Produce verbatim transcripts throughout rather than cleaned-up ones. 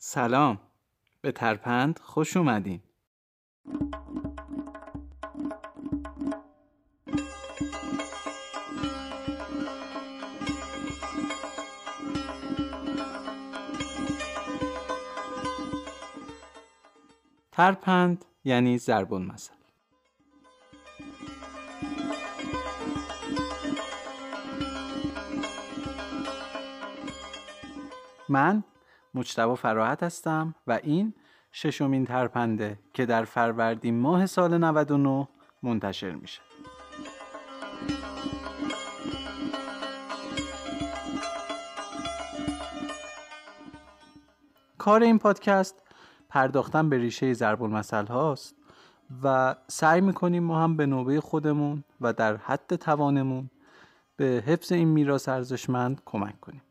سلام، به ترپند خوش اومدین. ترپند یعنی ضرب المثل. من مجتبی فراحت هستم و این ششمین ترپنده که در فروردین ماه سال نود و نه منتشر میشه. کار این پادکست پرداختن به ریشه ضرب المثل هاست و سعی میکنیم ما هم به نوبه خودمون و در حد توانمون به حفظ این میراث ارزشمند کمک کنیم.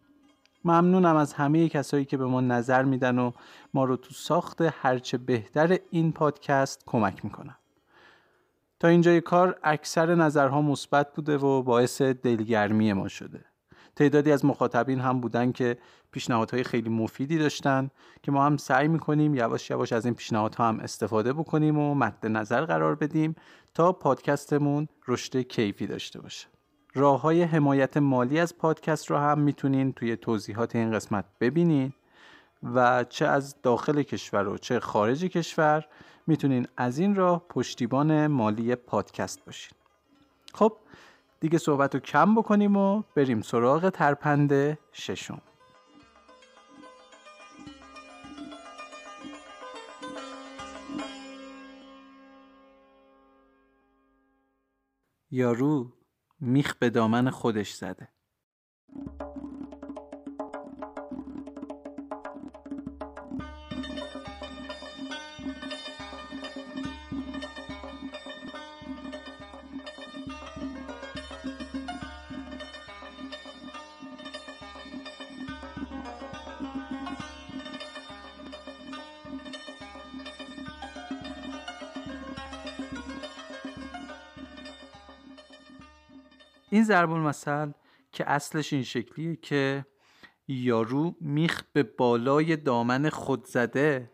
ممنونم از همه کسایی که به ما نظر میدن و ما رو تو ساخت هرچه بهتر این پادکست کمک میکنن. تا اینجای کار اکثر نظرها مثبت بوده و باعث دلگرمی ما شده. تعدادی از مخاطبین هم بودن که پیشنهادهای خیلی مفیدی داشتن که ما هم سعی میکنیم یواش یواش از این پیشنهادها هم استفاده بکنیم و مد نظر قرار بدیم تا پادکستمون رشد کیفی داشته باشه. راه‌های حمایت مالی از پادکست رو هم میتونین توی توضیحات این قسمت ببینین و چه از داخل کشور و چه خارج کشور میتونین از این راه پشتیبان مالی پادکست باشین. خب دیگه صحبت رو کم بکنیم و بریم سراغ ترپند ششم. یارو میخ به دامن خودش زده. این ضرب المثل که اصلش این شکلیه که یارو میخ به بالای دامن خود زده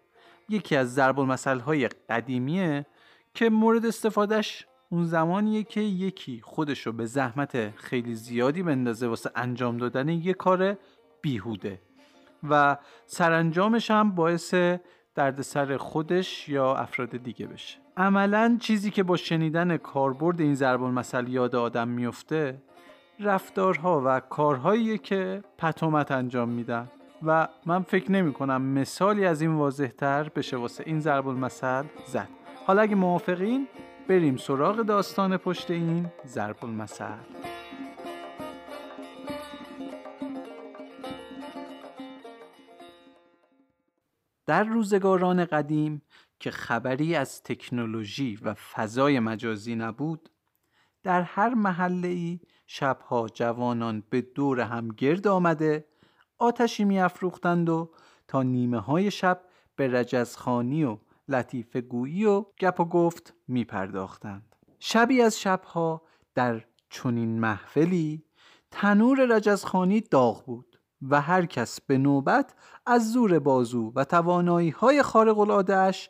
یکی از ضرب المثل های قدیمیه که مورد استفادهش اون زمانیه که یکی خودشو به زحمت خیلی زیادی بندازه واسه انجام دادن یه کار بیهوده و سرانجامش هم باعث دردسر خودش یا افراد دیگه بشه. عملاً چیزی که با شنیدن کاربرد این ضرب المثل یاد آدم میفته رفتارها و کارهایی که پتومت انجام میدن و من فکر نمی کنم مثالی از این واضح تر بشه واسه این ضرب المثل زد. حالا اگه موافقین بریم سراغ داستان پشت این ضرب المثل. در روزگاران قدیم که خبری از تکنولوژی و فضای مجازی نبود، در هر محله‌ای شبها جوانان به دور هم گرد آمده آتشی می‌افروختند و تا نیمه‌های شب به رجزخوانی و لطیفه‌گویی و گپ و گفت می‌پرداختند. شبی از شب‌ها در چنین محفلی تنور رجزخوانی داغ بود و هر کس به نوبت از زور بازو و توانایی‌های خارق‌العاده‌اش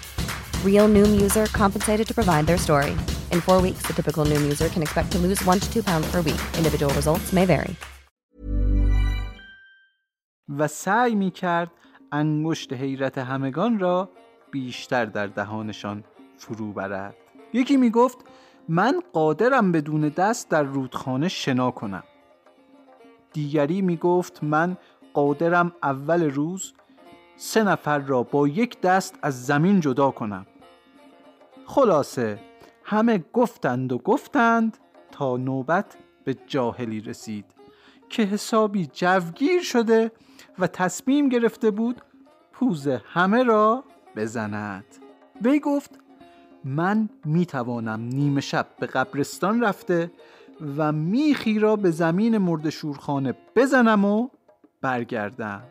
Real Noom user compensated to provide their story. In four weeks, the typical Noom user can expect to lose one to two pounds per week. Individual results may vary. و سعی می کرد انگشت حیرت همگان را بیشتر در دهانشان فرو برد. یکی می گفت من قادرم بدون دست در رودخانه شنا کنم. دیگری می گفت من قادرم اول روز سه نفر را با یک دست از زمین جدا کنم. خلاصه همه گفتند و گفتند تا نوبت به جاهلی رسید که حسابی جوگیر شده و تصمیم گرفته بود پوز همه را بزند. وی گفت من میتوانم نیمه شب به قبرستان رفته و میخی را به زمین مرد شورخانه بزنم و برگردم.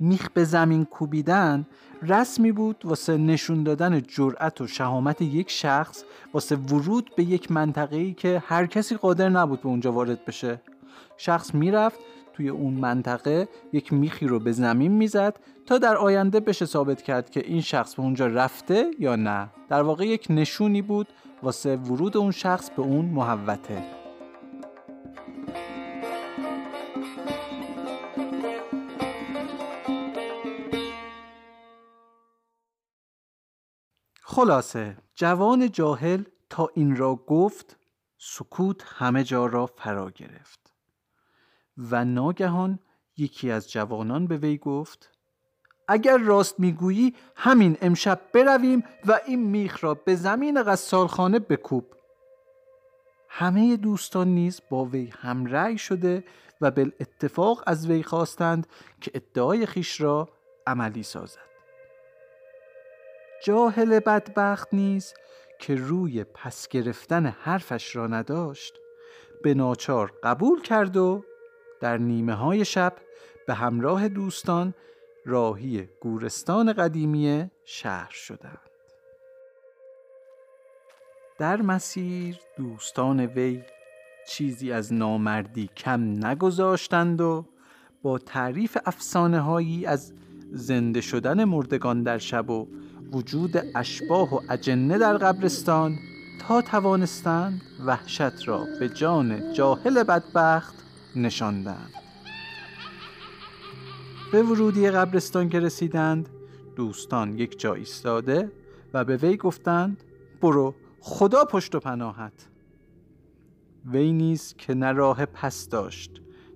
میخ به زمین کوبیدن رسمی بود واسه نشون دادن جرأت و شهامت یک شخص واسه ورود به یک منطقه‌ای که هر کسی قادر نبود به اونجا وارد بشه. شخص میرفت توی اون منطقه یک میخی رو به زمین میزد تا در آینده بشه ثابت کرد که این شخص به اونجا رفته یا نه. در واقع یک نشونی بود واسه ورود اون شخص به اون محوطه. خلاصه جوان جاهل تا این را گفت سکوت همه جا را فرا گرفت و ناگهان یکی از جوانان به وی گفت اگر راست میگویی همین امشب برویم و این میخ را به زمین غسالخانه بکوب. همه دوستان نیز با وی همرأی شده و بالاتفاق از وی خواستند که ادعای خیش را عملی سازد. جاهل بدبخت نیز که روی پس گرفتن حرفش را نداشت به ناچار قبول کرد و در نیمه های شب به همراه دوستان راهی گورستان قدیمی شهر شدند. در مسیر دوستان وی چیزی از نامردی کم نگذاشتند و با تعریف افسانه هایی از زنده شدن مردگان در شب و وجود اشباح و اجنه در قبرستان تا توانستند وحشت را به جان جاهل بدبخت نشاندند. به ورودی قبرستان که رسیدند دوستان یک جا ایستاده و به وی گفتند برو خدا پشت و پناهت. وی نیز که نه راه پس داشت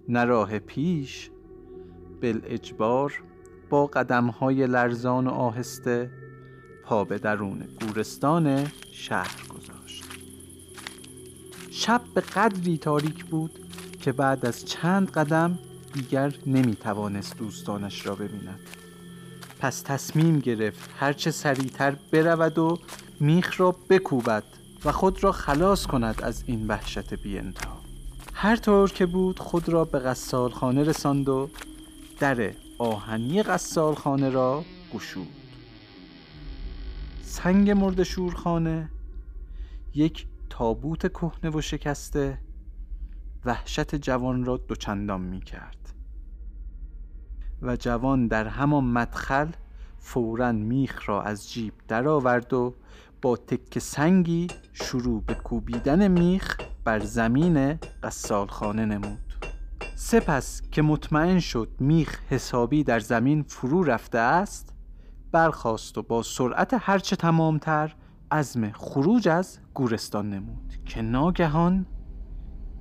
نه راه پیش بالاجبار با قدم‌های لرزان و آهسته پا به درون گورستان شهر گذاشت. شب به قدری تاریک بود که بعد از چند قدم دیگر نمیتوانست دوستانش را ببیند. پس تصمیم گرفت هرچه سریعتر برود و میخ را بکوبد و خود را خلاص کند از این وحشت بی‌انتها. هر طور که بود خود را به غسالخانه رساند و در آهنی غسالخانه را گشود. سنگ مرد شورخانه، یک تابوت کهنه و شکسته، وحشت جوان را دوچندان می کرد و جوان در همان مدخل فوراً میخ را از جیب درآورد و با تکه سنگی شروع به کوبیدن میخ بر زمین غسالخانه نمود. سپس که مطمئن شد میخ حسابی در زمین فرو رفته است، برخاست و با سرعت هرچه تمامتر عزم خروج از گورستان نمود که ناگهان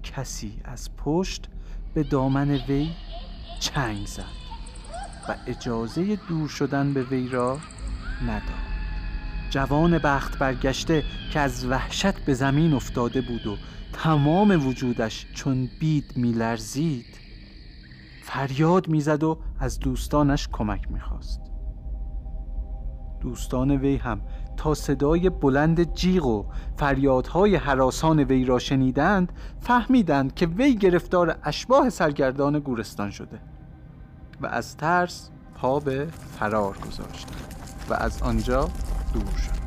کسی از پشت به دامن وی چنگ زد و اجازه دور شدن به وی را نداد. جوان بخت برگشته که از وحشت به زمین افتاده بود و تمام وجودش چون بید می‌لرزید، فریاد می‌زد و از دوستانش کمک می‌خواست. دوستان وی هم تا صدای بلند جیغ و فریادهای هراسان وی را شنیدند، فهمیدند که وی گرفتار اشباح سرگردان گورستان شده و از ترس پا به فرار گذاشتند و از آنجا دور شد.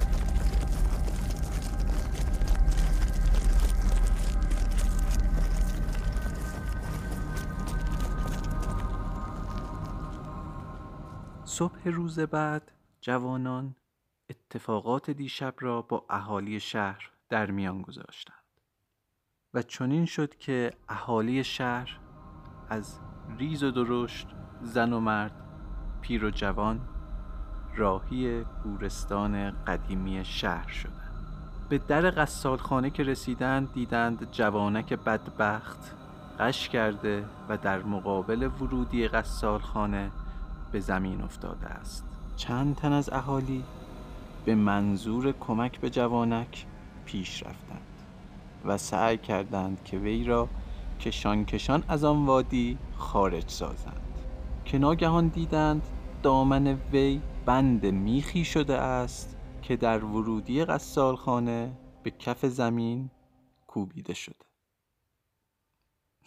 صبح روز بعد جوانان اتفاقات دیشب را با اهالی شهر در میان گذاشتند و چنین شد که اهالی شهر از ریز و درشت، زن و مرد، پیر و جوان، راهی گورستان قدیمی شهر شدند. به در غسالخانه که رسیدند، دیدند جوانک بدبخت غش کرده و در مقابل ورودی غسالخانه به زمین افتاده است. چند تن از اهالی به منظور کمک به جوانک پیش رفتند و سعی کردند که وی را کشان کشان از آن وادی خارج سازند که ناگهان دیدند دامن وی بند میخی شده است که در ورودی غسالخانه به کف زمین کوبیده شده.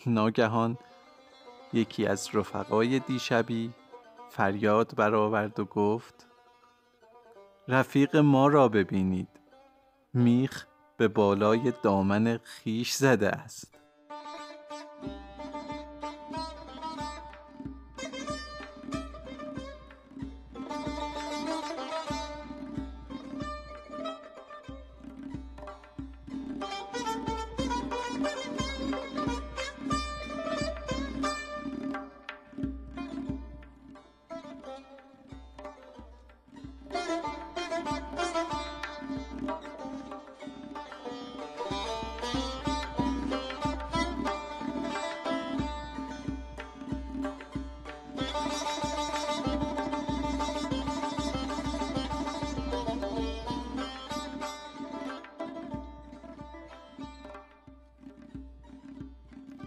ناگهان یکی از رفقای دیشبی فریاد برآورد و گفت: رفیق ما را ببینید، میخ به بالای دامن خیش زده است.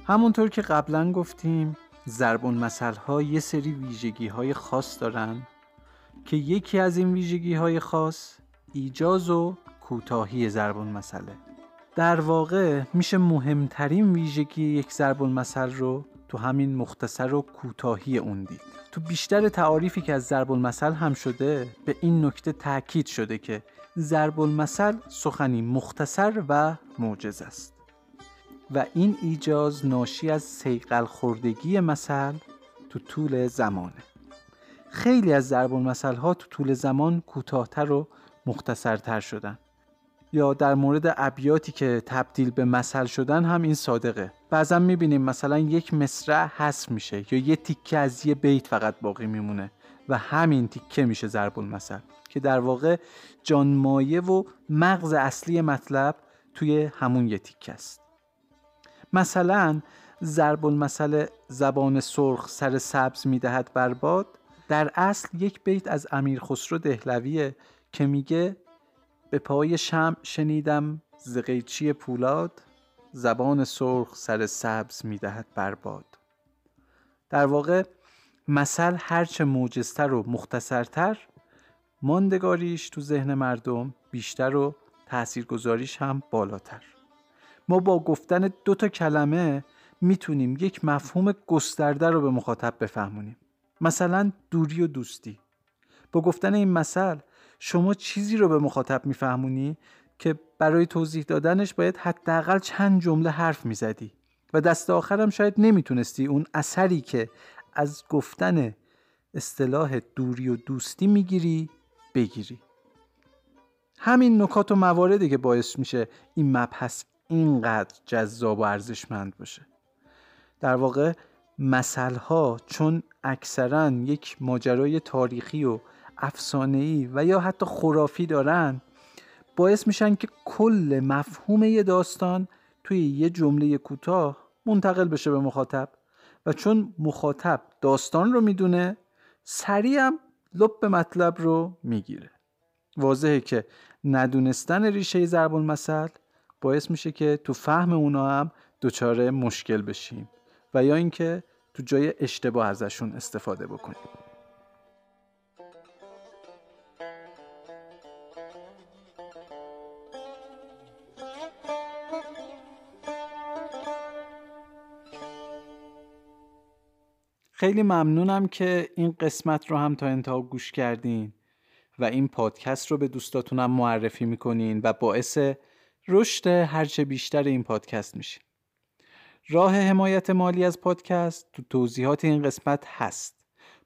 همونطور که قبلا گفتیم، ضرب المثل ها یه سری ویژگی های خاص دارن که یکی از این ویژگی های خاص ایجاز و کوتاهی ضرب المثله. در واقع میشه مهمترین ویژگی یک ضرب المثل رو تو همین مختصر و کوتاهی اون دید. تو بیشتر تعاریفی که از ضرب المثل هم شده به این نکته تاکید شده که ضرب المثل سخنی مختصر و موجز است و این ایجاز ناشی از صیقل خوردگی مثل تو طول زمانه. خیلی از ضرب المثل ها تو طول زمان کوتاه‌تر و مختصرتر شدن، یا در مورد ابیاتی که تبدیل به مثل شدن هم این صادقه. بعضا میبینیم مثلا یک مصرع حذف میشه یا یه تیکه از یه بیت فقط باقی میمونه و همین تیکه میشه ضرب المثل، که در واقع جانمایه و مغز اصلی مطلب توی همون یه تیکه است. مثلا ضرب المثل زبان سرخ سر سبز میدهد بر باد در اصل یک بیت از امیر خسرو دهلویه که میگه: به پای شمع شنیدم ز قیچی پولاد، زبان سرخ سر سبز میدهد بر باد. در واقع مثل هرچه موجزتر و مختصرتر، ماندگاریش تو ذهن مردم بیشتر و تاثیرگذاریش هم بالاتر. ما با گفتن دو تا کلمه میتونیم یک مفهوم گسترده رو به مخاطب بفهمونیم. مثلا دوری و دوستی. با گفتن این مثل شما چیزی رو به مخاطب میفهمونی که برای توضیح دادنش باید حداقل چند جمله حرف میزدی و دست آخرم شاید نمیتونستی اون اثری که از گفتن اصطلاح دوری و دوستی میگیری بگیری. همین نکات و مواردی که باعث میشه این مبحث اینقدر جذاب و ارزشمند باشه. در واقع مثلها چون اکثراً یک ماجرای تاریخی و افسانه‌ای و یا حتی خرافی دارن، باعث میشن که کل مفهوم یه داستان توی یه جمله کوتاه منتقل بشه به مخاطب و چون مخاطب داستان رو میدونه سریع لب مطلب رو میگیره. واضحه که ندونستن ریشه ضرب المثل باعث میشه که تو فهم اونا هم دوچاره مشکل بشیم و یا اینکه تو جای اشتباه ازشون استفاده بکنیم. خیلی ممنونم که این قسمت رو هم تا انتها گوش کردین و این پادکست رو به دوستاتونم معرفی میکنین و باعث رشد هرچه بیشتر این پادکست میشین. راه حمایت مالی از پادکست تو توضیحات این قسمت هست.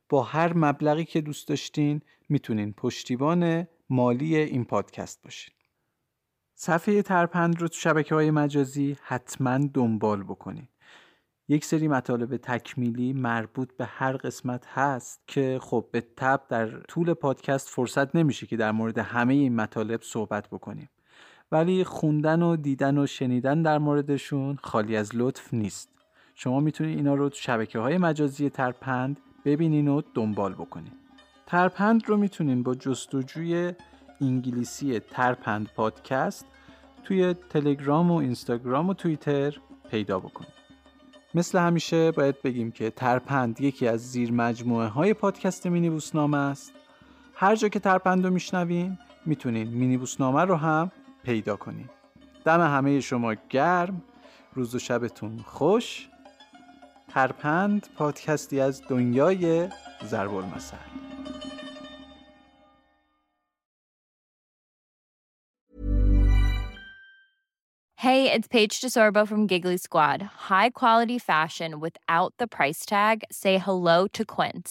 با هر مبلغی که دوست داشتین میتونین پشتیبان مالی این پادکست باشین. صفحه ترپند رو تو شبکه‌های مجازی حتما دنبال بکنین. یک سری مطالب تکمیلی مربوط به هر قسمت هست که خب به تبع در طول پادکست فرصت نمیشه که در مورد همه این مطالب صحبت بکنیم، ولی خوندن و دیدن و شنیدن در موردشون خالی از لطف نیست. شما میتونید اینا رو تو شبکه‌های مجازی ترپند ببینین و دنبال بکنین. ترپند رو میتونین با جستجوی انگلیسی ترپند پادکست توی تلگرام و اینستاگرام و توییتر پیدا بکنین. مثل همیشه باید بگیم که ترپند یکی از زیر مجموعه های پادکست مینیبوسنامه است. هر جا که ترپند رو میشنوین میتونین مینیبوسنامه رو هم پیدا کنین. دم همه شما گرم، روز و شبتون خوش. ترپند پادکستی از دنیای ضرب المثل. Hey, it's Paige DeSorbo from Giggly Squad. High quality fashion without the price tag. Say hello to Quince.